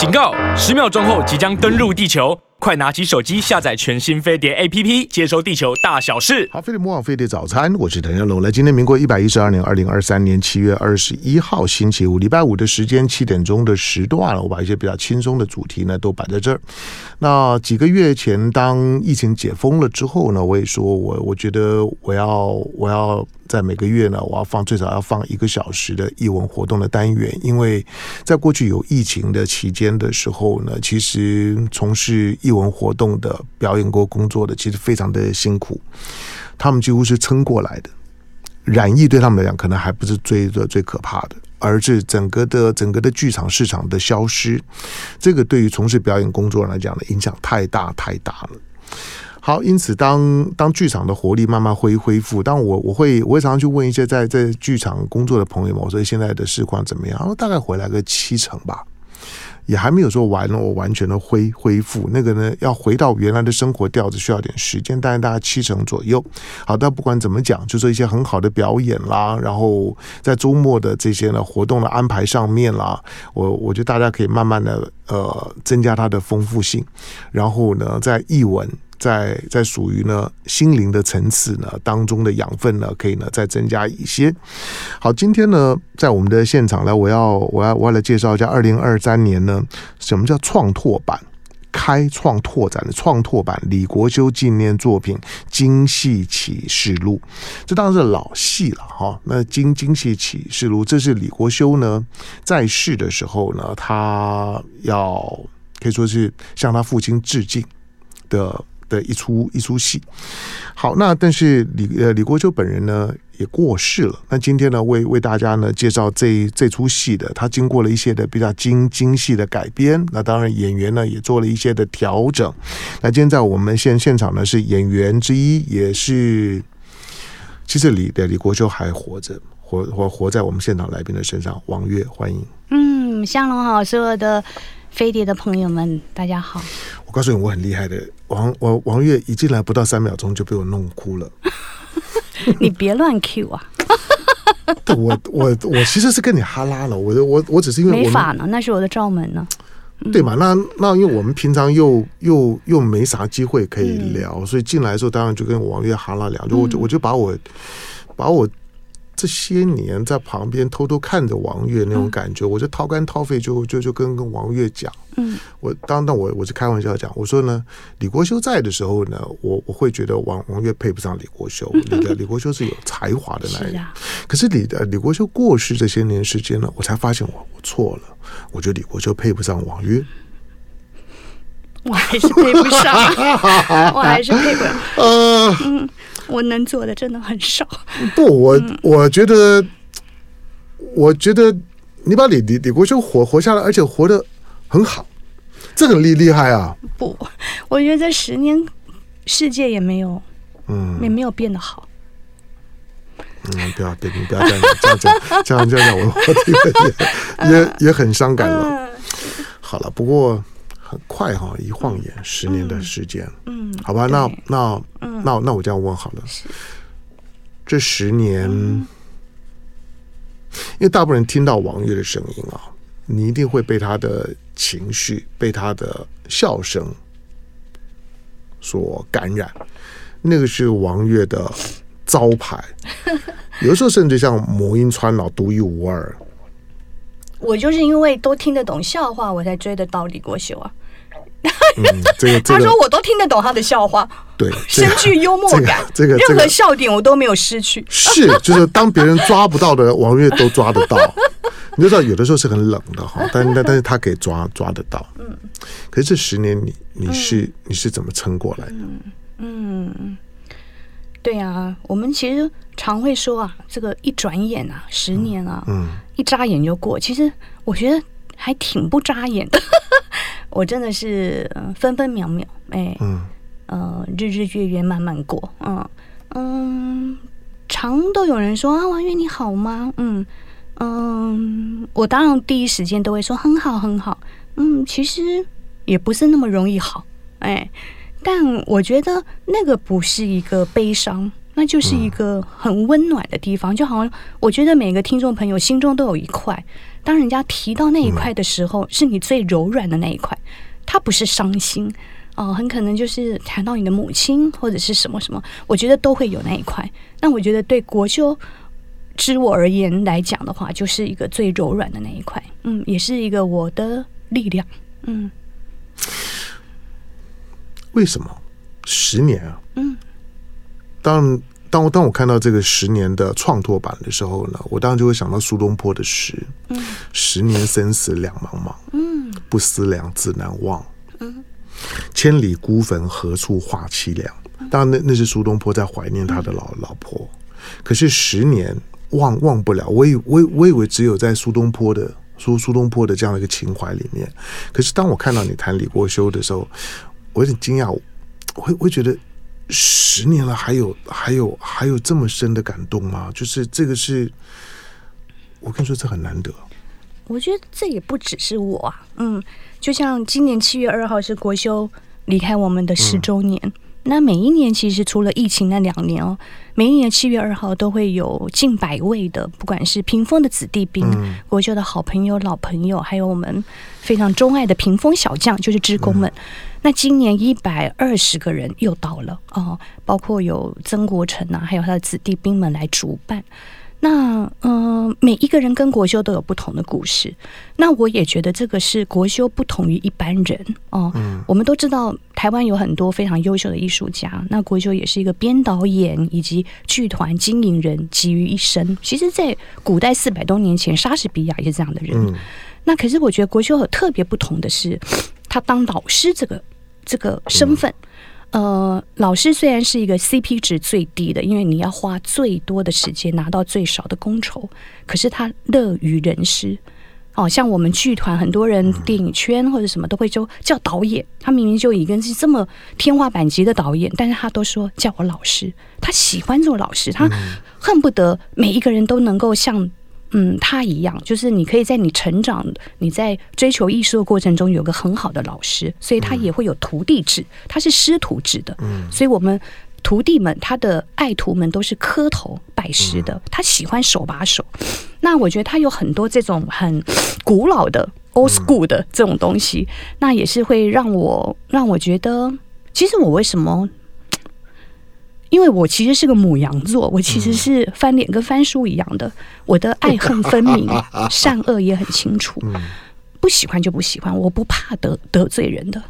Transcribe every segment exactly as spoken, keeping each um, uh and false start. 警告！十秒钟后即将登陆地球，快拿起手机下载全新飞碟 A P P， 接收地球大小事。好，飞碟魔网，飞碟早餐，我是谭家龙。来，今天民国一百一十二年二零二三年七月二十一号星期五，礼拜五的时间七点钟的时段，我把一些比较轻松的主题呢都摆在这儿。那几个月前，当疫情解封了之后呢，我也说我我觉得我要我要。在每个月呢，我要放最少要放一个小时的艺文活动的单元，因为在过去有疫情的期间的时候呢，其实从事艺文活动的表演过工作的，其实非常的辛苦，他们几乎是撑过来的。染疫对他们来讲，可能还不是最的最可怕的，而是整个的整个的剧场市场的消失，这个对于从事表演工作人来讲呢，影响太大太大了。好，因此当当剧场的活力慢慢恢恢复，当我我会我会常常去问一些在在剧场工作的朋友们，我说现在的市况怎么样？然后大概回来个七成吧，也还没有说完我完全的恢恢复。那个呢，要回到原来的生活调子需要点时间，大概大概七成左右。好，但不管怎么讲，就是一些很好的表演啦，然后在周末的这些呢活动的安排上面啦，我我觉得大家可以慢慢的呃增加它的丰富性，然后呢在艺文。在在属于呢心灵的层次呢当中的养分呢，可以呢再增加一些。好，今天呢在我们的现场呢，我要我要我要来介绍一下二零二三年呢什么叫创拓版。开创拓展的创拓版李国修纪念作品《京戏启示录》，这当然是老戏了哈。那《京京戏启示录》，这是李国修呢在世的时候呢，他要可以说是向他父亲致敬的。的一出一出戏。好，那但是李呃李国修本人呢也过世了。那今天呢为为大家呢介绍这这出戏的，他经过了一些的比较精精细的改编。那当然演员呢也做了一些的调整。那今天在我们现现场呢是演员之一，也是其实李的李国修还活着，活活活在我们现场来宾的身上。王月，欢迎。嗯，向龙好，所有的飞碟的朋友们，大家好。我告诉你，我很厉害的。王王王月一进来不到三秒钟就被我弄哭了。你别乱 Q 啊！对，我我我其实是跟你哈拉了，我我我只是因为我没法呢，那是我的罩门呢。对嘛？那那因为我们平常又又又没啥机会可以聊，嗯、所以进来的时候当然就跟王月哈拉聊，就我就我就把我把我。这些年在旁边偷偷看着王月那种感觉，嗯、我就掏肝掏肺就就就跟跟王月讲，嗯，我当当我我是开玩笑讲，我说呢，李国修在的时候呢，我我会觉得王王月配不上李国修，那个李国修是有才华的男人，是啊、可是李的李国修过世这些年时间呢，我才发现我我错了，我觉得李国修配不上王月。我还是配不上，我还是配不上。呃，嗯，我能做的真的很少。不，我我觉得，我觉得你把李李李国修活活下来，而且活得很好，这很厉厉害啊！不，我觉得这十年世界也没有，嗯，也没有变得好。嗯，不要，别你不要这样这样讲，这样这样讲，我我也也也很伤感了。好了，不过。很快哈、哦，一晃眼，嗯、十年的时间，嗯，好吧，那那那那我这样问好了，这十年，嗯、因为大部分人听到王月的声音啊，你一定会被他的情绪、被他的笑声所感染，那个是王月的招牌，有时候甚至像魔音穿脑，独一无二。我就是因为都听得懂笑话，我才追得到李国修啊。嗯这个、他说我都听得懂他的笑话，对，深具幽默感，这个这个这个、任何笑点我都没有失去。是，就是当别人抓不到的，王月都抓得到。你就知道有的时候是很冷的哈，但但但是他可以抓抓得到。嗯，可是这十年你你是、嗯、你是怎么撑过来的？嗯。嗯对啊，我们其实常会说啊，这个一转眼啊，十年啊，嗯，嗯一眨眼就过。其实我觉得还挺不眨眼的，我真的是分分秒秒，哎，嗯，呃，日日月月慢慢过，嗯嗯，常都有人说啊，王月你好吗？嗯嗯，我当然第一时间都会说很好很好，嗯，其实也不是那么容易好，哎。但我觉得那个不是一个悲伤，那就是一个很温暖的地方，嗯、就好像我觉得每个听众朋友心中都有一块当人家提到那一块的时候，嗯、是你最柔软的那一块，它不是伤心。呃、很可能就是谈到你的母亲或者是什么什么，我觉得都会有那一块。那我觉得对国修之我而言来讲的话，就是一个最柔软的那一块，嗯，也是一个我的力量。嗯，为什么十年啊？嗯，当当我当我看到这个十年的创拓版的时候呢，我当然就会想到苏东坡的诗：“嗯，十年生死两茫茫，嗯，不思量，自难忘。”嗯。千里孤坟，何处话凄凉。当然那，那是苏东坡在怀念他的老、嗯、老婆。可是十年忘忘不了，我以我我以为只有在苏东坡的苏苏东坡的这样的一个情怀里面。可是当我看到你谈李国修的时候，我有点惊讶，我会会觉得十年了，还有还有还有这么深的感动吗？就是这个是，我跟你说，这很难得。我觉得这也不只是我啊，嗯，就像今年七月二号是国修离开我们的十周年，嗯、那每一年其实除了疫情那两年哦，每一年七月二号都会有近百位的，不管是屏风的子弟兵、嗯、国修的好朋友、老朋友，还有我们非常钟爱的屏风小将，就是职工们。嗯、那今年一百二十个人又到了哦，包括有曾国成啊，还有他的子弟兵们来主办。那呃，每一个人跟国修都有不同的故事。那我也觉得这个是国修不同于一般人哦、嗯。我们都知道台湾有很多非常优秀的艺术家，那国修也是一个编导演以及剧团经营人集于一身。其实在古代四百多年前，莎士比亚也是这样的人、嗯。那可是我觉得国修有特别不同的是，他当老师这个这个身份。嗯呃，老师虽然是一个 C P 值最低的，因为你要花最多的时间拿到最少的工酬，可是他乐于人师。哦，像我们剧团很多人电影圈或者什么都会说叫导演，他明明就已经是这么天花板级的导演，但是他都说叫我老师，他喜欢做老师，他恨不得每一个人都能够像嗯他一样，就是你可以在你成长你在追求艺术的过程中有个很好的老师，所以他也会有徒弟制，他是师徒制的、嗯、所以我们徒弟们他的爱徒们都是磕头拜师的，他喜欢手把手。那我觉得他有很多这种很古老的 old school 的这种东西，那也是会让我让我觉得，其实我为什么，因为我其实是个牡羊座，我其实是翻脸跟翻书一样的，我的爱恨分明，善恶也很清楚，不喜欢就不喜欢，我不怕得得罪人的。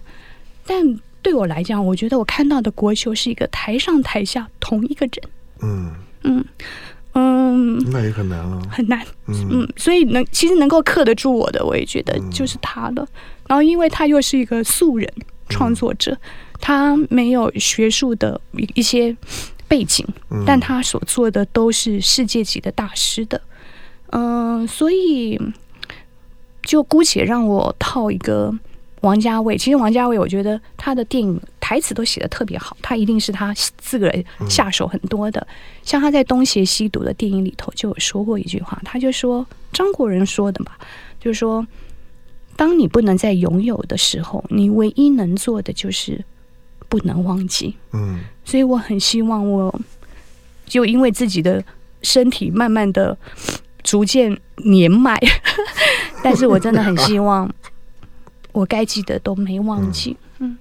但对我来讲，我觉得我看到的国修是一个台上台下同一个人。嗯嗯嗯，那也很难啊，很难。嗯，嗯所以能其实能够克得住我的，我也觉得就是他了。然后，因为他又是一个素人创作者。嗯，他没有学术的一些背景，但他所做的都是世界级的大师的，嗯、呃，所以就姑且让我套一个王家卫。其实王家卫，我觉得他的电影台词都写得特别好，他一定是他自个人下手很多的。嗯、像他在《东邪西毒》的电影里头就有说过一句话，他就说张国荣说的嘛，就是说，当你不能再拥有的时候，你唯一能做的就是不能忘记。嗯，所以我很希望我就因为自己的身体慢慢的逐渐年迈但是我真的很希望我该记得都没忘记。 嗯，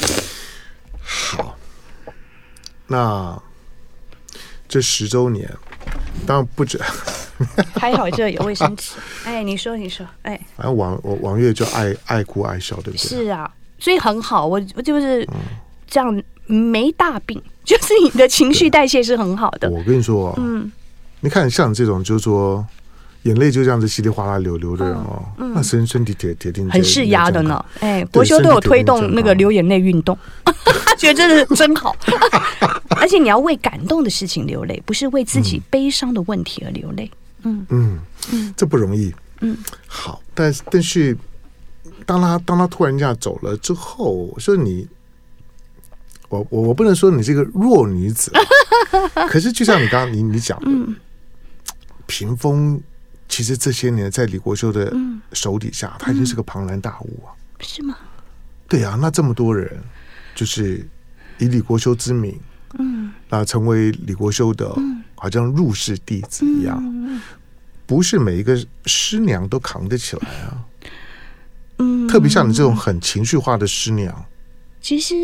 嗯，好，那这十周年当然不止还好这有卫生纸。哎，你说你说，哎，反正王我王月就爱爱哭爱笑，对不对？是啊，所以很好，我我就是这样没大病、嗯，就是你的情绪代谢是很好的。我跟你说、哦，嗯，你看像这种就是说眼泪就这样子稀里哗啦流流的人哦，嗯嗯、那身身体铁铁定很是压的呢。哎，国修都有推动那个流眼泪运动，觉得真的真好。而且你要为感动的事情流泪，不是为自己悲伤的问题而流泪。嗯嗯嗯，这不容易。嗯，好，但但是当他当他突然这样走了之后，我说你，我我我不能说你这个弱女子，可是就像你刚刚你你讲的，嗯，屏风其实这些年在李国修的手底下，嗯、他已经是个庞然大物啊，是吗？对啊，那这么多人就是以李国修之名，嗯，那成为李国修的，嗯，好像入室弟子一样。嗯，不是每一个师娘都扛得起来啊。嗯，特别像你这种很情绪化的师娘。其实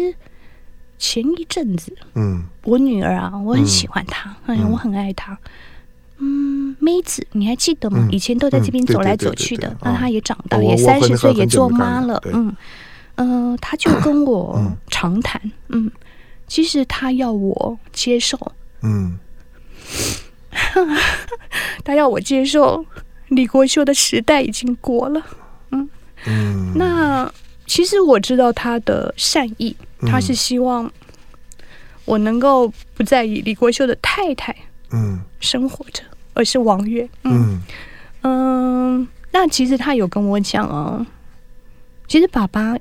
前一阵子，嗯，我女儿啊，我很喜欢她，嗯，嗯我很爱她。嗯，妹子，你还记得吗？嗯、以前都在这边走来走去的，那、嗯、她也长大，哦、也三十岁，也做妈了。嗯，呃，她就跟我长谈，嗯，嗯其实她要我接受，嗯，她要我接受李国修的时代已经过了，嗯嗯，那其实我知道她的善意，她是希望我能够不再以李国修的太太。嗯，生活着，而是王月。嗯 嗯, 嗯，那其实他有跟我讲哦，其实爸爸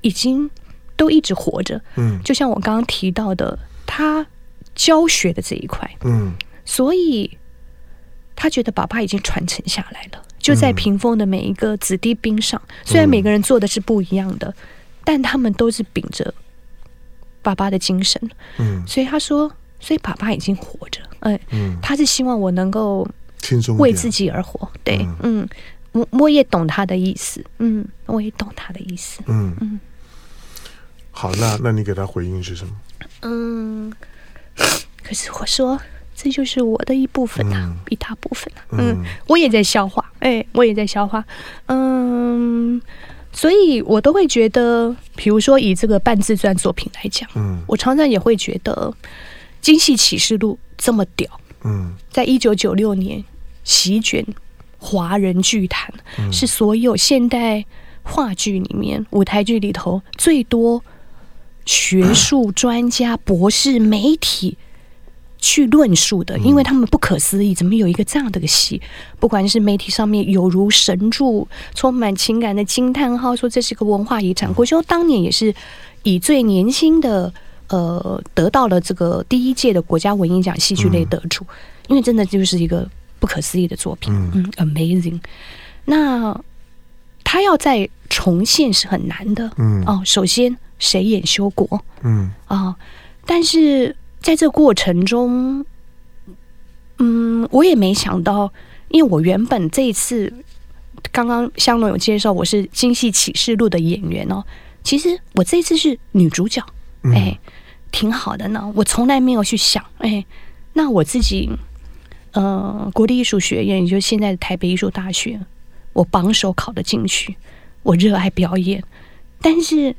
已经都一直活着。嗯，就像我刚刚提到的，他教学的这一块，嗯，所以他觉得爸爸已经传承下来了，就在屏风的每一个子弟兵上，嗯、虽然每个人做的是不一样的，嗯、但他们都是秉着爸爸的精神。嗯，所以他说。所以爸爸已经活着，哎，嗯，他是希望我能够为自己而活，对，嗯，我我也懂他的意思，嗯，我也懂他的意思，嗯嗯。好，那那你给他回应是什么？嗯，可是我说这就是我的一部分啊，嗯、一大部分啊，嗯，嗯我也在消化，哎，我也在消化，嗯。所以我都会觉得，比如说以这个半自传作品来讲，嗯，我常常也会觉得。《京戏启示录》这么屌，嗯，在一九九六年席卷华人剧坛，嗯，是所有现代话剧里面、舞台剧里头最多学术专家、博士、媒体去论述的，因为他们不可思议，怎么有一个这样的个戏？不管是媒体上面有如神助，充满情感的惊叹号，说这是个文化遗产。国修当年也是以最年轻的。呃，得到了这个第一届的国家文艺奖戏剧类得主，嗯、因为真的就是一个不可思议的作品，嗯 ，amazing。那他要再重现是很难的，嗯，哦，首先谁演修国，嗯啊、哦，但是在这过程中，嗯，我也没想到，因为我原本这一次刚刚香龙有介绍我是《京戏启示录》的演员哦，其实我这一次是女主角。哎，挺好的呢。我从来没有去想，哎，那我自己，呃，国立艺术学院，也就是现在的台北艺术大学，我榜首考得进去，我热爱表演。但是，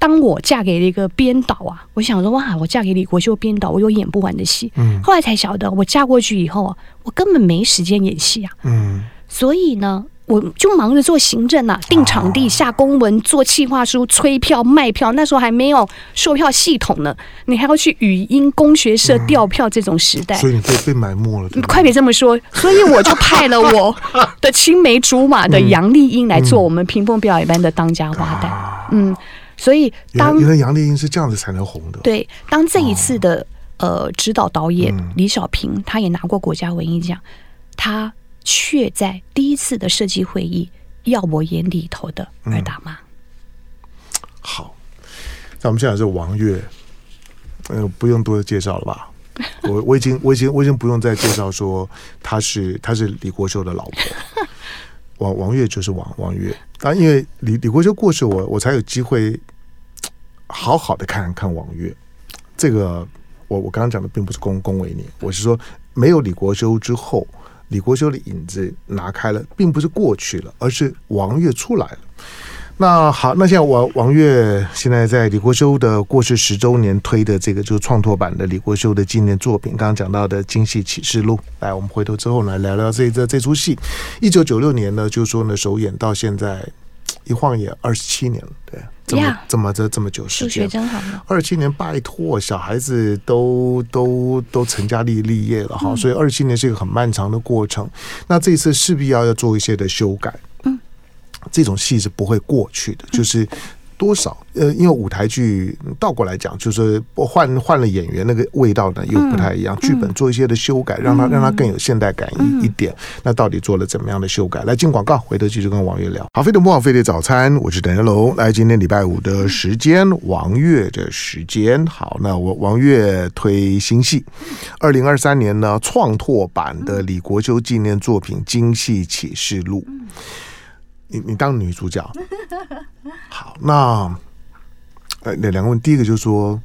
当我嫁给了一个编导啊，我想说，哇，我嫁给李国修编导，我有演不完的戏。嗯。后来才晓得，我嫁过去以后啊，我根本没时间演戏啊。嗯。所以呢。我就忙着做行政啊，定场地、下公文、做企划书、催票、卖票。那时候还没有售票系统呢，你还要去语音工学社调票这种时代。嗯、所以你被被埋没了。对对快别这么说，所以我就派了我的青梅竹马的杨丽英来做我们屏风表演班的当家花旦。嗯，嗯嗯所以当原来杨丽英是这样子才能红的。对，当这一次的、哦、呃指导导演李小平，他也拿过国家文艺奖，他。却在第一次的设计会议要我演里头的二大妈、嗯。好，那我们现在是王月，呃，不用多介绍了吧？我我已经我已经我已经不用再介绍说她是她是李国修的老婆，王王月就是王王月。啊，因为李李国修过世我，我我才有机会好好的看看王月。这个我我刚刚讲的并不是恭恭维你，我是说没有李国修之后。李国修的影子拿开了，并不是过去了，而是王月出来了。那好，那现在王王月现在在李国修的过世十周年推的这个就是创作版的李国修的纪念作品，刚刚讲到的《京戏启示录》。来，我们回头之后呢，聊聊这这这出戏。一九九六年呢，就说呢首演到现在一晃也二十七年了，对。这么这么这这么久时间，二十七年拜托，小孩子都都都成家立立业了哈，嗯、所以二十七年是一个很漫长的过程。那这一次势必要要做一些的修改，嗯，这种戏是不会过去的，就是。多少？呃，因为舞台剧倒过来讲，就是换换了演员，那个味道呢又不太一样。剧本做一些的修改，让它让它更有现代感一点。那到底做了怎么样的修改？来进广告，回头继续跟王岳聊。好，飞碟播放飞碟早餐，我是陈彦龙。来，今天礼拜五的时间，王岳的时间。好，那我王岳推新戏，二零二三年呢创拓版的李国修纪念作品《京戏启示录》。你你当女主角，好，那呃两个问题，第一个就是说，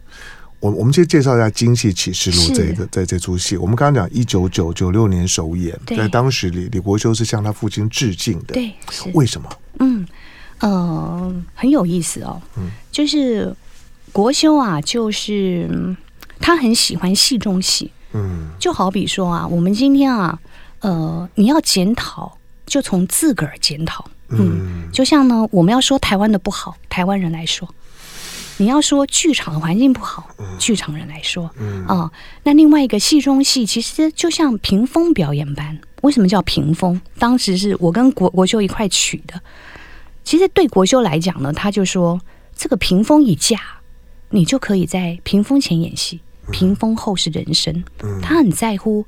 我我们先介绍一下《京戏启示录》这个在这出戏，我们刚刚讲一九九九六年首演，在当时李李国修是向他父亲致敬的，对，为什么？嗯呃很有意思哦，嗯，就是国修啊，就是他很喜欢戏中戏，嗯，就好比说啊，我们今天啊，呃，你要检讨。就从自个儿检讨，嗯，就像呢，我们要说台湾的不好，台湾人来说；你要说剧场环境不好，剧场人来说，嗯啊、呃，那另外一个戏中戏，其实就像屏风表演班，为什么叫屏风？当时是我跟国国修一块取的。其实对国修来讲呢，他就说这个屏风一架，你就可以在屏风前演戏，屏风后是人生。他很在乎。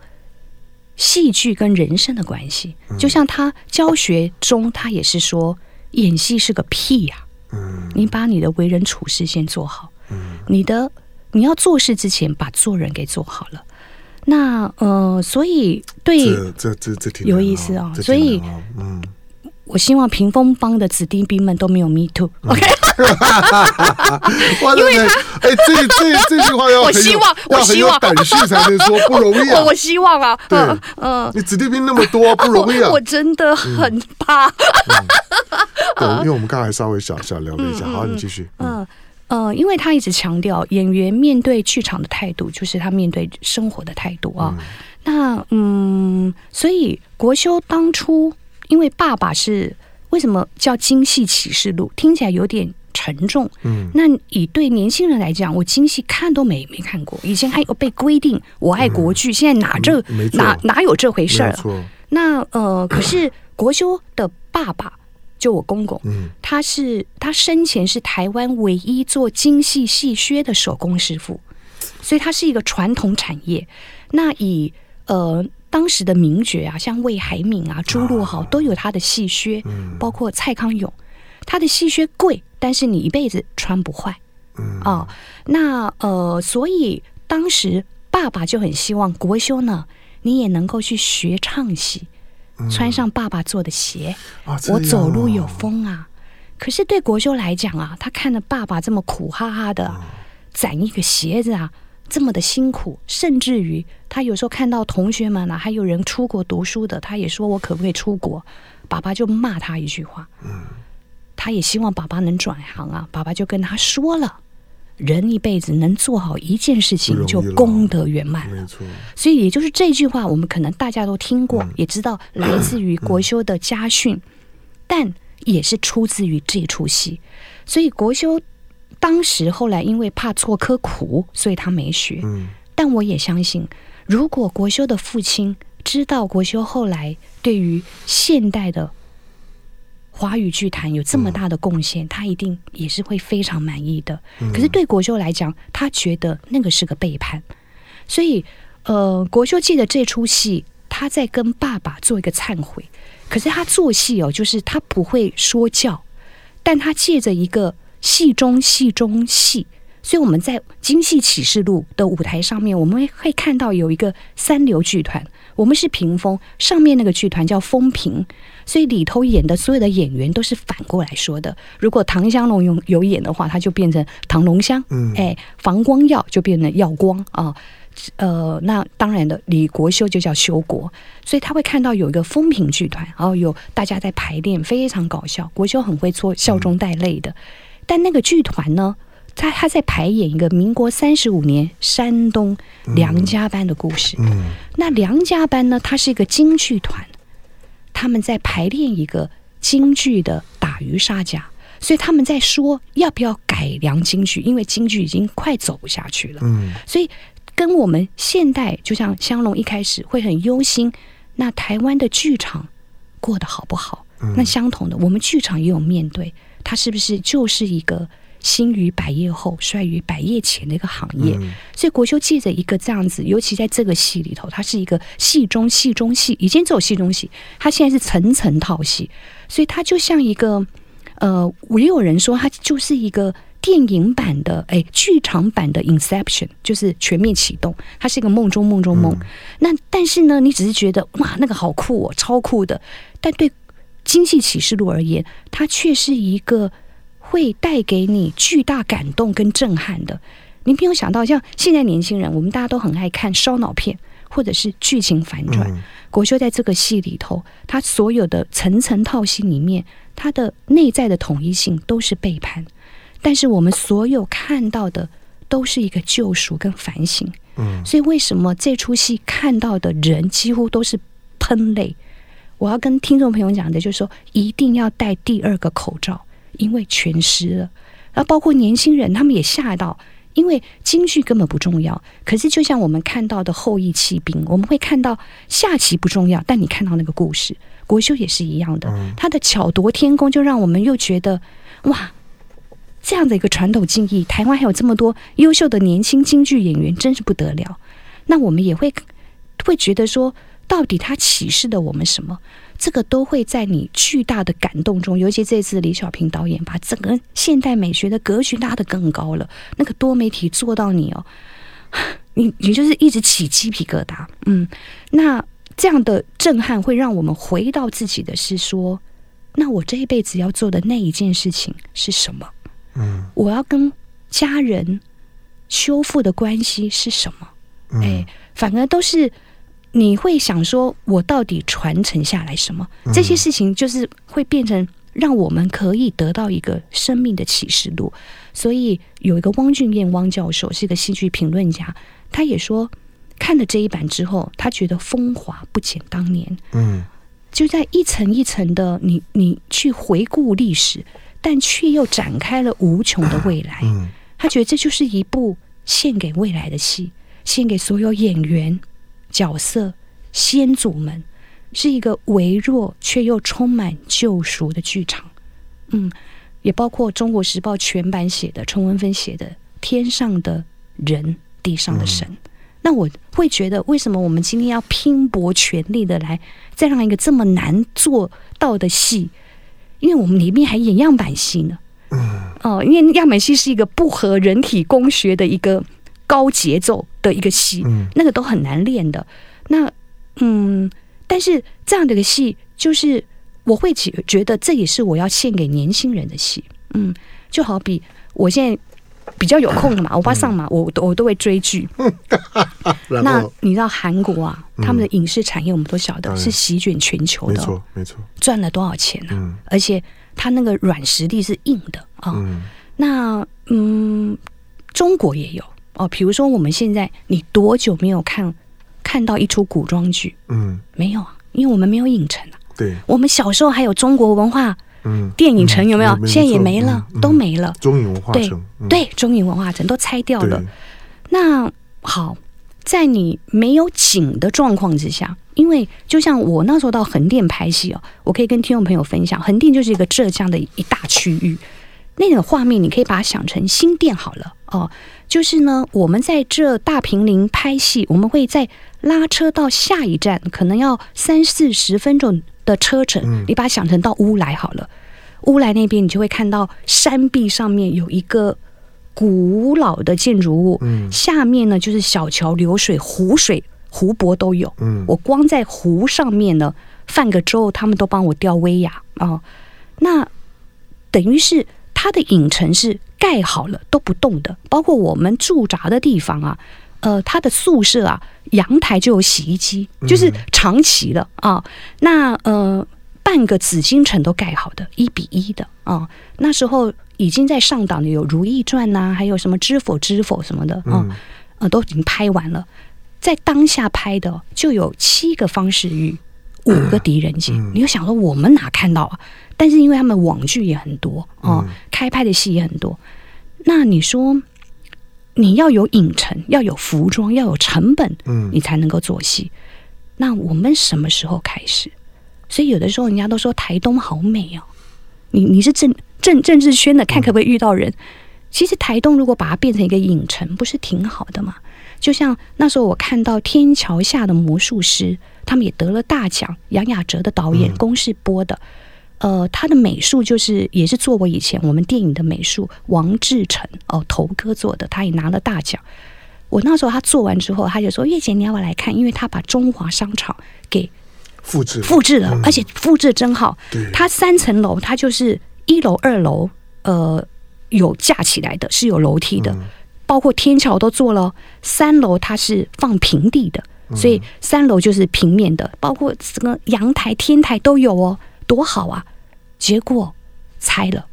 戏剧跟人生的关系，就像他教学中，他也是说，演戏是个屁呀、啊！你把你的为人处事先做好，你的你要做事之前，把做人给做好了。那呃，所以对，这这这挺有意思哦。所以，嗯，我希望屏风帮的子弟兵们都没有 me too。OK。因为他哎、欸，这这这句话要我希望，我希望本事才能说不容易啊！我希望啊，对，嗯、呃，你子弟兵那么多不容易啊！我真的很怕。嗯嗯、对，因为我们刚才稍微小小聊了一下，嗯、好，你继续。嗯嗯、呃，因为他一直强调演员面对剧场的态度，就是他面对生活的态度啊。嗯那嗯，所以国修当初因为爸爸是为什么叫《京戏启示录》，听起来有点。沉重，嗯，那以对年轻人来讲，我京戏看都没没看过，以前还有被规定我爱国剧，嗯、现在哪这哪哪有这回事儿、啊？那呃，可是国修的爸爸就我公公，嗯，他是他生前是台湾唯一做京戏戏靴的手工师傅，所以他是一个传统产业。那以呃。当时的名角啊，像魏海敏啊、朱陸豪都有他的戏靴，包括蔡康永，他的戏靴贵，但是你一辈子穿不坏。嗯、哦、那呃，所以当时爸爸就很希望国修呢，你也能够去学唱戏，穿上爸爸做的鞋，嗯啊、我走路有风啊。可是对国修来讲啊，他看着爸爸这么苦哈哈的攒一个鞋子啊。这么的辛苦，甚至于他有时候看到同学们啊，还有人出国读书的，他也说我可不可以出国？爸爸就骂他一句话，嗯，他也希望爸爸能转行啊。爸爸就跟他说了，人一辈子能做好一件事情就功德圆满了。所以也就是这句话，我们可能大家都听过，嗯、也知道来自于国修的家训，嗯、但也是出自于这出戏。所以国修。当时后来因为怕做科苦，所以他没学。嗯，但我也相信，如果国修的父亲知道国修后来对于现代的华语剧坛有这么大的贡献，嗯、他一定也是会非常满意的。嗯、可是对国修来讲，他觉得那个是个背叛，所以呃，国修记得这出戏，他在跟爸爸做一个忏悔。可是他做戏哦，就是他不会说教，但他借着一个。戏中戏中戏，所以我们在《京戏启示录》的舞台上面，我们会看到有一个三流剧团，我们是屏风，上面那个剧团叫风屏，所以里头演的所有的演员都是反过来说的。如果唐湘龙有有演的话，他就变成唐龙香，嗯，哎，房光耀就变成耀光啊，呃，那当然的，李国修就叫修国，所以他会看到有一个风屏剧团，然后有大家在排练，非常搞笑，国修很会做笑中带泪的。嗯但那个剧团呢，他他在排演一个民国三十五年山东梁家班的故事。嗯嗯、那梁家班呢，它是一个京剧团，他们在排练一个京剧的打渔杀甲，所以他们在说要不要改良京剧，因为京剧已经快走不下去了。嗯、所以跟我们现代，就像湘龙一开始会很忧心，那台湾的剧场过得好不好？那相同的，我们剧场也有面对，它是不是就是一个兴于百业后，衰于百业前的一个行业？嗯、所以国修借着一个这样子，尤其在这个戏里头，它是一个戏中戏中戏，以前只有戏中戏，它现在是层层套戏，所以它就像一个呃，也有人说它就是一个电影版的，哎，剧场版的 Inception， 就是全面启动，它是一个梦中梦中梦。嗯、那但是呢，你只是觉得哇，那个好酷哦，超酷的，但对今际启示录而言，它却是一个会带给你巨大感动跟震撼的。你没有想到，像现在年轻人，我们大家都很爱看烧脑片或者是剧情反转。嗯、国修在这个戏里头，他所有的层层套戏里面，他的内在的统一性都是背叛，但是我们所有看到的都是一个救赎跟反省。嗯，所以为什么这出戏看到的人几乎都是喷泪？我要跟听众朋友讲的就是说，一定要戴第二个口罩，因为全湿了。然后包括年轻人，他们也吓到，因为京剧根本不重要，可是就像我们看到的后羿弃兵，我们会看到下棋不重要，但你看到那个故事，国修也是一样的，他的巧夺天工就让我们又觉得哇，这样的一个传统技艺，台湾还有这么多优秀的年轻京剧演员，真是不得了。那我们也会会觉得说，到底它启示了我们什么？这个都会在你巨大的感动中，尤其这次李小平导演把整个现代美学的格局拉得更高了，那个多媒体做到你哦，你你就是一直起鸡皮疙瘩。嗯，那这样的震撼会让我们回到自己的是说，那我这一辈子要做的那一件事情是什么？嗯，我要跟家人修复的关系是什么？嗯、哎，反而都是你会想说，我到底传承下来什么？这些事情就是会变成让我们可以得到一个生命的启示录。所以有一个汪俊彦汪教授是一个戏剧评论家，他也说，看了这一版之后，他觉得风华不减当年。嗯，就在一层一层的你你去回顾历史，但却又展开了无穷的未来。嗯，他觉得这就是一部献给未来的戏，献给所有演员、角色、先祖们，是一个微弱却又充满救赎的剧场。嗯，也包括《中国时报》全版写的，陈文芬写的，天上的人，地上的神。嗯，那我会觉得，为什么我们今天要拼搏全力的来再让一个这么难做到的戏？因为我们里面还演样板戏呢。嗯，哦，因为样板戏是一个不合人体工学的一个高节奏的一个戏，嗯，那个都很难练的。那嗯，但是这样的一个戏，就是我会觉得这也是我要献给年轻人的戏。嗯，就好比我现在比较有空的嘛，我爸上嘛，嗯、我我都会追剧。那你知道韩国啊，他们的影视产业我们都晓得是席卷全球的，没错没错，赚了多少钱啊？嗯、而且他那个软实力是硬的啊。嗯那嗯，中国也有哦，比如说我们现在，你多久没有看看到一出古装剧？嗯，没有啊，因为我们没有影城啊。对，我们小时候还有中国文化。嗯，电影城有没有？嗯、现在也没了，嗯、都没了。中影文化城，嗯、对，中影文化城都拆掉了。那好，在你没有景的状况之下，因为就像我那时候到横店拍戏哦，我可以跟听众朋友分享，横店就是一个浙江的一大区域，那种画面你可以把它想成新店好了哦。就是呢，我们在这大平林拍戏，我们会在拉车到下一站，可能要三四十分钟的车程，你把它想成到乌来好了。乌来那边你就会看到山壁上面有一个古老的建筑物，嗯、下面呢就是小桥流水，湖水湖泊都有。嗯、我光在湖上面呢泛个舟，他们都帮我钓威亚啊。哦。那等于是它的影城是盖好了都不动的，包括我们驻扎的地方啊。呃，他的宿舍啊，阳台就有洗衣机，就是长期的啊。那呃，半个紫禁城都盖好的，一比一的啊。那时候已经在上档的有《如懿传》呐，还有什么《知否知否》什么的啊，呃，都已经拍完了。在当下拍的就有七个方世玉，五个狄仁杰。你就想说我们哪看到啊？但是因为他们网剧也很多啊，开拍的戏也很多。那你说，你要有影城，要有服装，要有成本，嗯，你才能够做戏。那我们什么时候开始？所以有的时候人家都说台东好美哦，你你是政政政治圈的，看可不可以遇到人。嗯、其实台东如果把它变成一个影城，不是挺好的吗？就像那时候我看到天桥下的魔术师，他们也得了大奖，杨雅哲的导演，公视播的。嗯呃，他的美术就是也是做我以前我们电影的美术，王志成哦，头哥做的，他也拿了大奖。我那时候他做完之后，他就说：“月姐，你要不要来看？”因为他把中华商场给复制复制了，嗯、而且复制真好。他三层楼，他就是一楼、二楼，呃，有架起来的，是有楼梯的，嗯、包括天桥都做了。三楼它是放平地的，所以三楼就是平面的，包括整个阳台、天台都有哦。多好啊！结果拆了，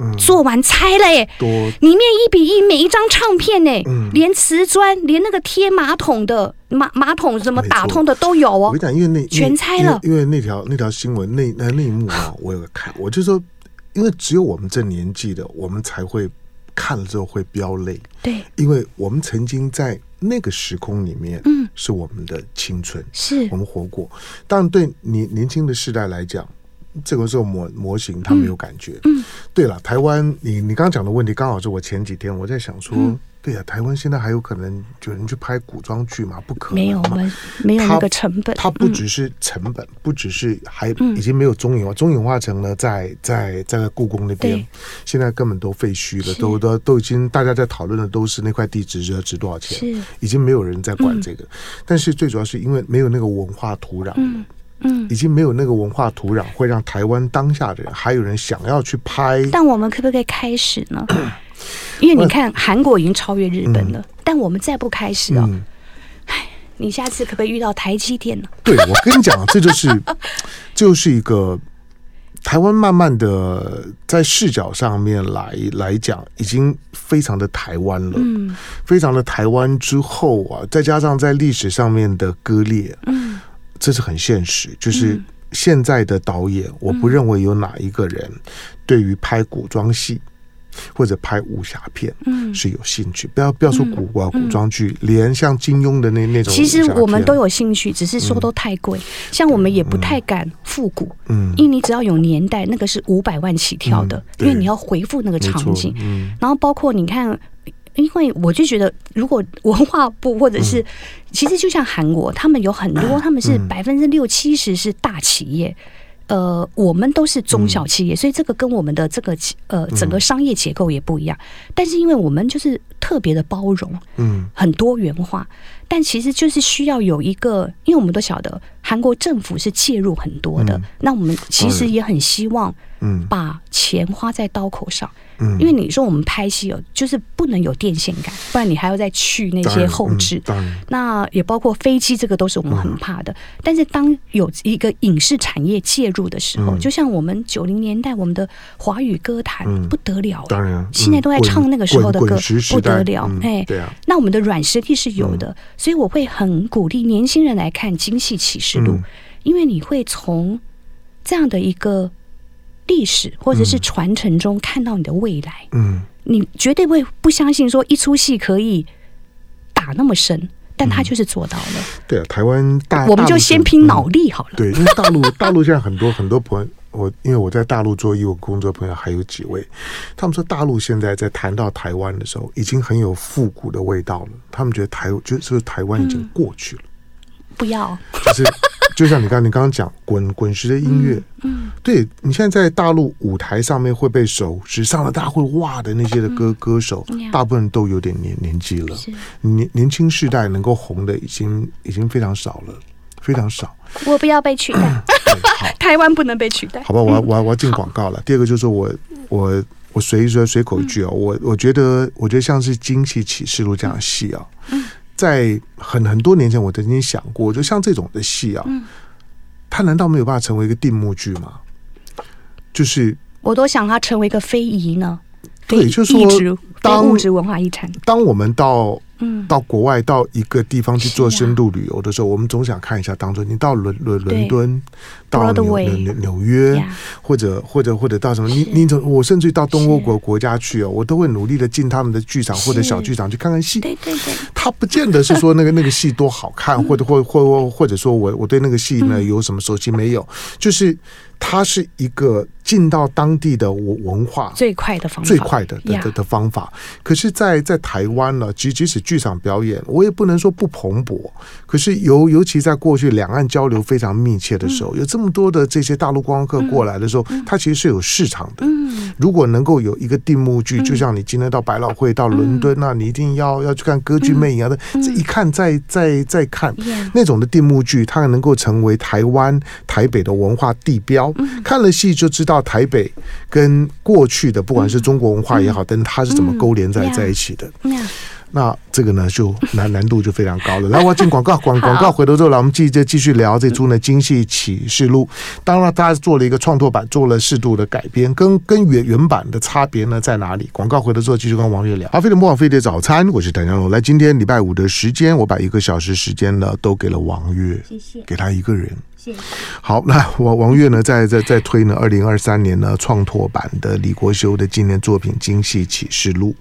嗯、做完拆了耶，里面一比一每一张唱片呢，嗯、连瓷砖，连那个贴马桶的马马桶怎么打通的都有哦。我跟你讲，因为那全拆了，因为那条那条新闻那那那一幕啊，我有看，我就说，因为只有我们这年纪的，我们才会看了之后会飙泪，对，因为我们曾经在那个时空里面，嗯，是我们的青春，是我们活过。当然，对你年轻的世代来讲。这个时候模模型他没有感觉。嗯，嗯对了，台湾，你你刚刚讲的问题，刚好是我前几天我在想说，嗯、对呀、啊，台湾现在还有可能有人去拍古装剧吗？不可能，没有，没有那个成本。它不只是成本，嗯、不只是还已经没有中影化，中影化城呢，在在在故宫那边，现在根本都废墟了，都都都已经大家在讨论的都是那块地值值值多少钱，已经没有人在管这个。嗯、但是最主要是因为没有那个文化土壤。嗯嗯，已经没有那个文化土壤，会让台湾当下的人还有人想要去拍。但我们可不可以开始呢？因为你看，韩国已经超越日本了，嗯、但我们再不开始哦，哎、嗯，你下次可不可以遇到台积电呢？对，我跟你讲，这就是就是一个台湾慢慢的在视角上面来来讲，已经非常的台湾了，嗯，非常的台湾之后啊，再加上在历史上面的割裂，嗯。这是很现实，就是现在的导演，嗯、我不认为有哪一个人对于拍古装戏或者拍武侠片是有兴趣。嗯、不要不要说古啊、嗯、古装剧，连像金庸的那那种，其实我们都有兴趣，只是说都太贵。嗯、像我们也不太敢复古，嗯，因为你只要有年代，那个是五百万起跳的，嗯、因为你要回复那个场景。嗯、然后包括你看。因为我就觉得，如果文化部或者是，嗯、其实就像韩国，他们有很多，他们是百分之六七十是大企业，呃，我们都是中小企业，嗯、所以这个跟我们的这个呃整个商业结构也不一样。嗯、但是因为我们就是特别的包容，嗯，很多元化，但其实就是需要有一个，因为我们都晓得韩国政府是介入很多的，嗯、那我们其实也很希望，嗯，把钱花在刀口上。因为你说我们拍戏哦，就是不能有电线杆，不然你还要再去那些后置。嗯、那也包括飞机，这个都是我们很怕的。嗯、但是当有一个影视产业介入的时候，嗯、就像我们九零年代我们的华语歌坛不得了，当然、嗯、现在都在唱那个时候的歌，不得了。哎，那我们的软实力是有的，嗯、所以我会很鼓励年轻人来看《京戏启示录》，嗯，因为你会从这样的一个。历史或者是传承中看到你的未来，嗯，你绝对会不相信说一出戏可以打那么深，但他就是做到了。嗯、对啊，台湾大我们就先拼脑力好了。嗯、对，因为大陆大陆现在很多很多朋友，我因为我在大陆做义务工作，朋友还有几位，他们说大陆现在在谈到台湾的时候，已经很有复古的味道了。他们觉得台就是台湾已经过去了，嗯、不要就是。就像你刚你刚刚讲滚滚石的音乐，嗯，嗯对你现在在大陆舞台上面会被熟识，上了大会哇的那些的歌、嗯、歌手，大部分都有点年年纪了，年年轻世代能够红的已经已经非常少了，非常少。我不要被取代，台湾不能被取代。好吧，我要我要我要进广告了。嗯、第二个就是我我我随随随口一句哦，嗯、我我觉得我觉得像是《京戏启示录》这样的戏啊。嗯嗯在很很多年前，我曾经想过，就像这种的戏啊，嗯、它难道没有办法成为一个定目剧吗？就是我都想它成为一个非遗呢，对，就是说非物质文化遗产。当我们到嗯，到国外到一个地方去做深度旅游的时候，啊、我们总想看一下当中，你到伦伦伦敦，到纽纽纽约， yeah. 或者或者或者到什么，你你我甚至于到东欧国国家去哦，我都会努力的进他们的剧场或者小剧场去看看戏。对对对，他不见得是说那个那个戏多好看，或者或或或者说我我对那个戏呢、嗯、有什么熟悉没有，就是。它是一个进到当地的文化最快的方法，最快的的 的, 的方法。可是在，在在台湾呢，即即使剧场表演，我也不能说不蓬勃。可是尤尤其在过去两岸交流非常密切的时候，嗯、有这么多的这些大陆观光客过来的时候，嗯、它其实是有市场的。嗯、如果能够有一个定目剧，嗯、就像你今天到百老汇、到伦敦啊，嗯、你一定要要去看歌剧魅影啊的，嗯、这一看再再再看、嗯、那种的定目剧，它能够成为台湾台北的文化地标。看了戏就知道台北跟过去的不管是中国文化也好，嗯、但是它是怎么勾连在、嗯、在一起的。嗯嗯、那这个呢，就难难度就非常高了。来，我要进广告，广广告回头之后，来我们继续继续聊这出呢《京戏启示录》。当然，它做了一个创作版，做了适度的改编，跟跟原原版的差别呢在哪里？广告回头之后继续跟王岳聊。好，飞碟播放飞碟早餐，我是谭家龙。来，今天礼拜五的时间，我把一个小时时间呢都给了王岳，谢谢，给他一个人。谢谢。好，那王王岳呢，在在在推呢，二零二三年呢创拓版的李国修的纪念作品《京戏启示录》。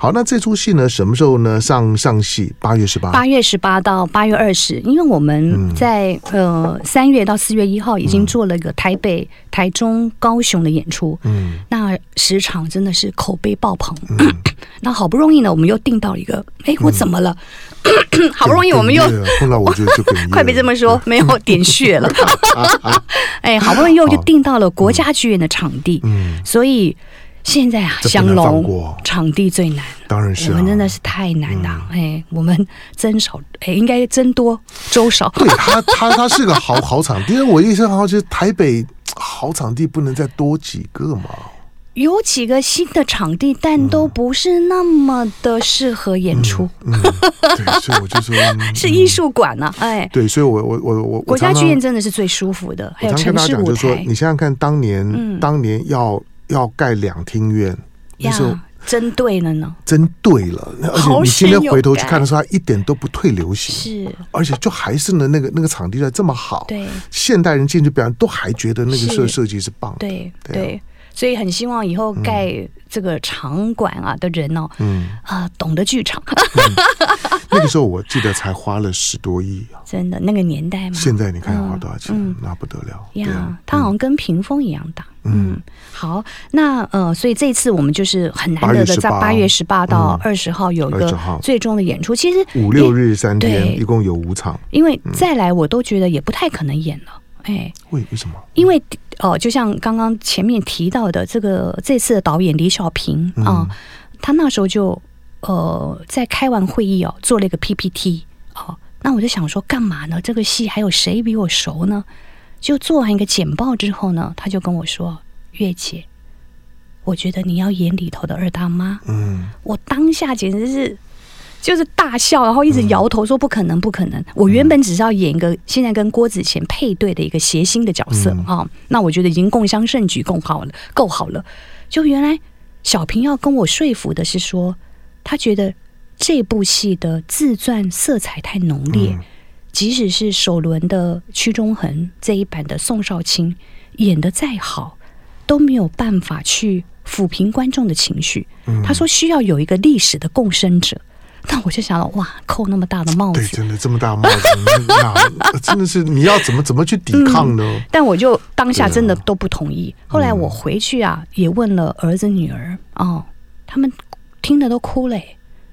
好，那这出戏呢，什么时候呢上上戏？八月十八，八月十八到八月二十，因为我们在、嗯、呃三月到四月一号已经做了一个台北、嗯、台中、高雄的演出，嗯，那十场真的是口碑爆棚。嗯、那好不容易呢，我们又定到一个，哎，我怎么了？嗯好不容易我们又碰到我就就快别这么说，没有点穴了。哎，好不容易又就定到了国家剧院的场地，嗯、所以现在啊，降龙场地最难，当然是、啊、我们真的是太难了、啊。嗯、哎，我们增少，哎，应该增多周少。对他，他他是个好好场地，因为我一直好奇，台北好场地不能再多几个嘛。有几个新的场地，但都不是那么的适合演出。嗯嗯、对，所以我就说、嗯、是艺术馆啊，哎，对，所以我我我我国家剧院真的是最舒服的，还有城市舞台。说你想想看，当年、嗯、当年要要盖两厅院，那时候。针对了呢，针对了，而且你今天回头去看的时候，它一点都不退流行，是，而且就还是呢，那个那个场地在这么好，对，现代人进去表演都还觉得那个设设计是棒的，对对。对啊，所以很希望以后盖这个场馆啊的人哦，嗯啊、呃，懂得剧场、嗯。那个时候我记得才花了十多亿啊，真的那个年代嘛。现在你看要花多少钱，嗯、那不得了呀！啊、它好像跟屏风一样大。嗯，嗯好，那呃，所以这一次我们就是很难得的，在八月十八到二十号有一个最终的演出。嗯、其实五六日三天，一共有五场。因为再来我都觉得也不太可能演了。哎，为什么？因为哦、呃，就像刚刚前面提到的，这个这次的导演李小平啊、呃，他那时候就呃在开完会议哦，做了一个 P P T 哦、呃，那我就想说干嘛呢？这个戏还有谁比我熟呢？就做完一个简报之后呢，他就跟我说：“月姐，我觉得你要演里头的二大妈。”嗯，我当下简直是。就是大笑，然后一直摇头说不可能，不可能。我原本只是要演一个现在跟郭子乾配对的一个谐星的角色啊、嗯哦，那我觉得已经共襄盛举，够好了，够好了。就原来小平要跟我说服的是说，他觉得这部戏的自传色彩太浓烈，嗯、即使是首轮的屈中恒这一版的宋少卿演得再好，都没有办法去抚平观众的情绪。嗯、他说需要有一个历史的共生者。那我就想到，哇，扣那么大的帽子，对，真的这么大帽子，真的是你要怎么怎么去抵抗呢、嗯？但我就当下真的都不同意。啊、后来我回去啊，嗯、也问了儿子女儿哦，他们听了都哭了。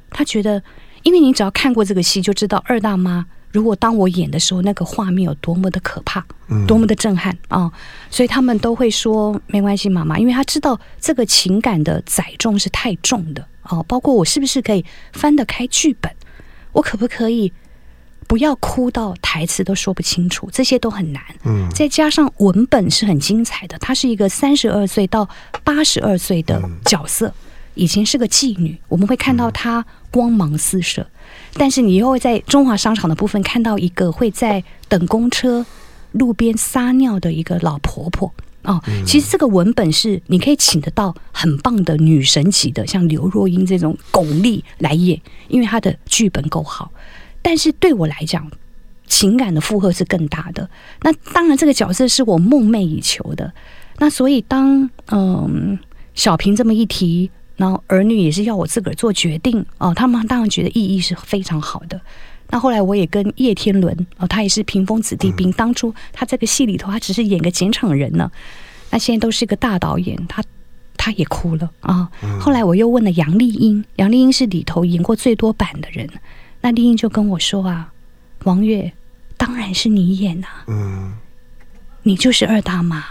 他觉得，因为你只要看过这个戏，就知道二大妈如果当我演的时候，那个画面有多么的可怕，嗯、多么的震撼啊、哦！所以他们都会说没关系，妈妈，因为他知道这个情感的载重是太重的。哦，包括我是不是可以翻得开剧本？我可不可以不要哭到台词都说不清楚？这些都很难。嗯，再加上文本是很精彩的，她是一个三十二岁到八十二岁的角色，嗯、已经是个妓女，我们会看到她光芒四射。嗯、但是你又会在中华商场的部分看到一个会在等公车、路边撒尿的一个老婆婆。哦，其实这个文本是你可以请得到很棒的女神级的，像刘若英这种巩俐来演，因为她的剧本够好。但是对我来讲，情感的负荷是更大的。那当然，这个角色是我梦寐以求的。那所以当嗯小平这么一提，然后儿女也是要我自个儿做决定哦，他们当然觉得意义是非常好的。那后来我也跟叶天伦哦，他也是屏风子弟兵，当初他这个戏里头他只是演个检场人呢，那现在都是一个大导演，他他也哭了啊、哦。后来我又问了杨丽英，杨丽英是里头演过最多版的人，那丽英就跟我说啊，王月当然是你演啊，嗯，你就是二大妈，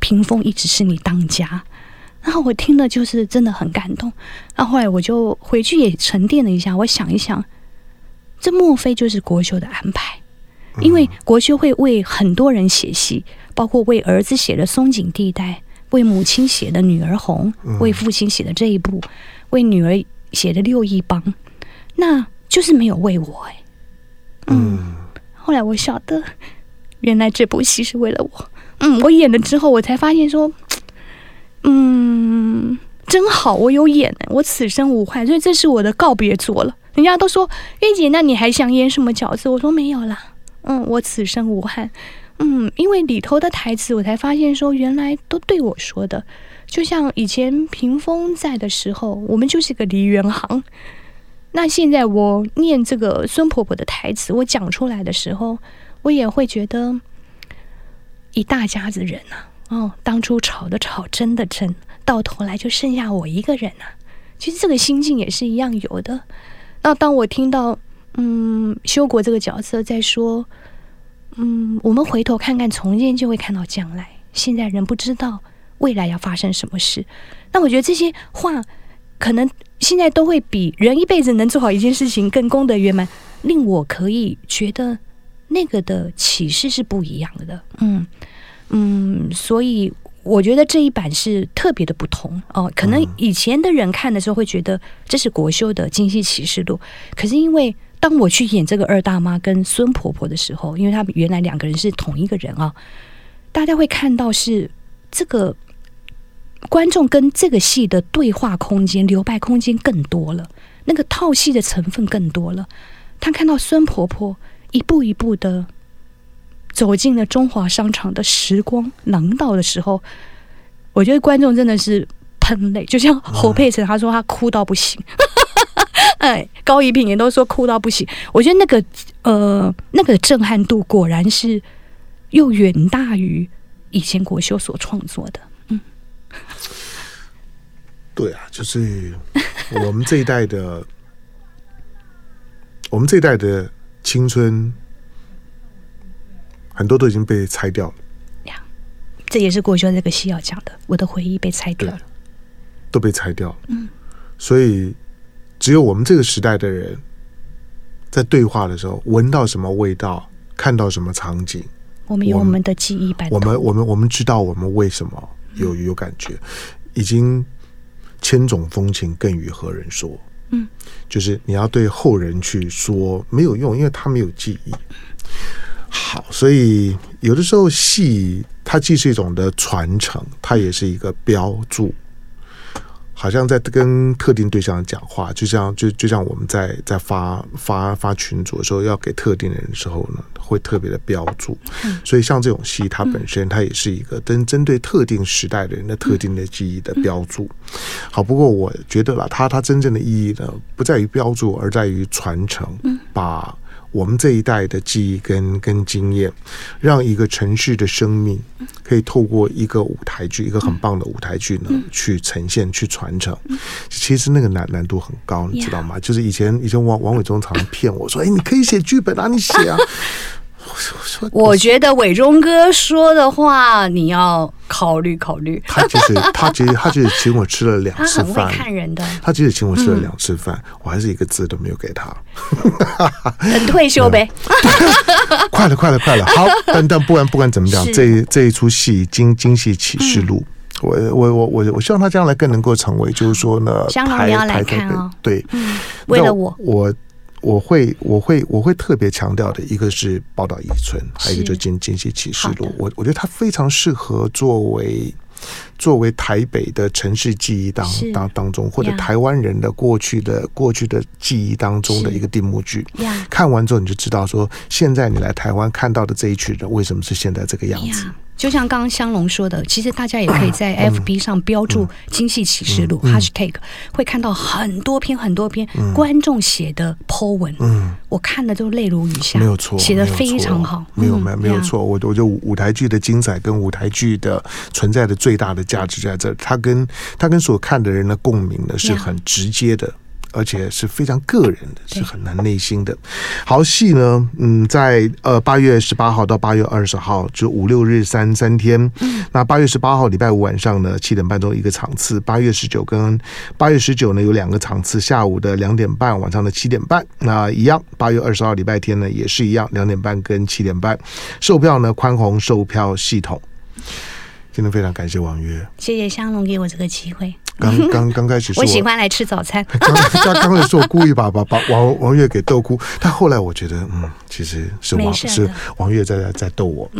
屏风一直是你当家。然后我听了就是真的很感动，那后来我就回去也沉淀了一下，我想一想。这莫非就是国修的安排？因为国修会为很多人写戏，包括为儿子写的《松井地带》，为母亲写的《女儿红》，为父亲写的这一部，为女儿写的《六一帮》，那就是没有为我、欸、嗯，后来我晓得，原来这部戏是为了我。嗯，我演了之后，我才发现说，嗯，真好，我有演、欸，我此生无憾，所以这是我的告别作了。人家都说月姐，那你还想演什么角色？我说没有啦，嗯，我此生无憾。嗯，因为里头的台词，我才发现说原来都对我说的。就像以前屏风在的时候，我们就是个梨园行。那现在我念这个孙婆婆的台词，我讲出来的时候，我也会觉得一大家子人啊，哦，当初吵的吵，争的争，到头来就剩下我一个人啊。其实这个心境也是一样有的。那当我听到嗯修国这个角色在说嗯我们回头看看从前就会看到将来，现在人不知道未来要发生什么事，那我觉得这些话可能现在都会比人一辈子能做好一件事情更功德圆满，令我可以觉得那个的启示是不一样的。嗯嗯，所以我觉得这一版是特别的不同哦，可能以前的人看的时候会觉得这是国修的《京戏启示录》，可是因为当我去演这个二大妈跟孙婆婆的时候，因为她原来两个人是同一个人啊、哦，大家会看到是这个观众跟这个戏的对话空间、留白空间更多了，那个套戏的成分更多了。他看到孙婆婆一步一步的走进了中华商场的时光廊道的时候，我觉得观众真的是喷泪，就像侯佩岑他说他哭到不行，哎，高一平也都说哭到不行。我觉得那个呃那个震撼度果然是又远大于以前国修所创作的。嗯，对啊，就是我们这一代的，我们这一代的青春。很多都已经被拆掉了，呀、yeah, ，这也是国修这个戏要讲的。我的回忆被拆掉了，都被拆掉了。嗯，所以只有我们这个时代的人，在对话的时候闻到什么味道，看到什么场景，我们有我们的记忆版。我们我们我们知道我们为什么有有感觉，嗯、已经千种风情更与何人说？嗯，就是你要对后人去说没有用，因为他没有记忆。好，所以有的时候戏它既是一种的传承，它也是一个标注，好像在跟特定对象讲话，就像就就像我们在在发发发群组的时候，要给特定的人的时候呢，会特别的标注。所以像这种戏，它本身它也是一个针针对特定时代的人的特定的记忆的标注。好，不过我觉得啦，它它真正的意义呢，不在于标注，而在于传承，把我们这一代的记忆跟跟经验，让一个城市的生命可以透过一个舞台剧，一个很棒的舞台剧呢，去呈现、去传承。其实那个难难度很高，你知道吗？ Yeah. 就是以前以前王王伟忠常骗我说：“哎，你可以写剧本啊，你写啊。我”我说：“我觉得伟忠哥说的话，你要考虑考虑。”他就是他其实他就是请我吃了两次饭，他很会看人的。他其实请我吃了两次饭，嗯、我还是一个字都没有给他。等退休呗、嗯、快了快了快了好，但但不管不管怎么讲，这这一出戏京京戏启示录、嗯、我我我我我希望他将来更能够成为，就是说呢，香港你要来看哦，对、嗯、为了我我我会我会我会特别强调的一个是宝岛一村，还有一个就是今昔启示录。我我觉得它非常适合作为作为台北的城市记忆当当当中，或者台湾人的过去的过去的记忆当中的一个定目剧。看完之后你就知道说，现在你来台湾看到的这一群人为什么是现在这个样子。就像刚刚香龙说的，其实大家也可以在 F B 上标注今昔启示录 hashtag， 会看到很多篇很多篇观众写的 po 文、嗯、我看了都泪如雨下，没有错，写的非常好，没有没有没有错。我我觉得舞台剧的精彩跟舞台剧的存在的最大的价值在这，它跟它跟所看的人的共鸣呢是很直接的，而且是非常个人的，是很难内心的。好戏呢，嗯，在呃八月十八号到八月二十号，就五六日三三天。嗯，那八月十八号礼拜五晚上呢七点半钟一个场次，八月十九跟八月十九呢有两个场次，下午的两点半，晚上的七点半。那一样，八月二十号礼拜天呢也是一样，两点半跟七点半。售票呢宽宏售票系统。今天非常感谢王月，谢谢香龙给我这个机会。刚刚刚开始是我，我喜欢来吃早餐。刚刚刚开始是我故意把把把王王月给逗哭，但后来我觉得，嗯，其实是王是王月在在逗我。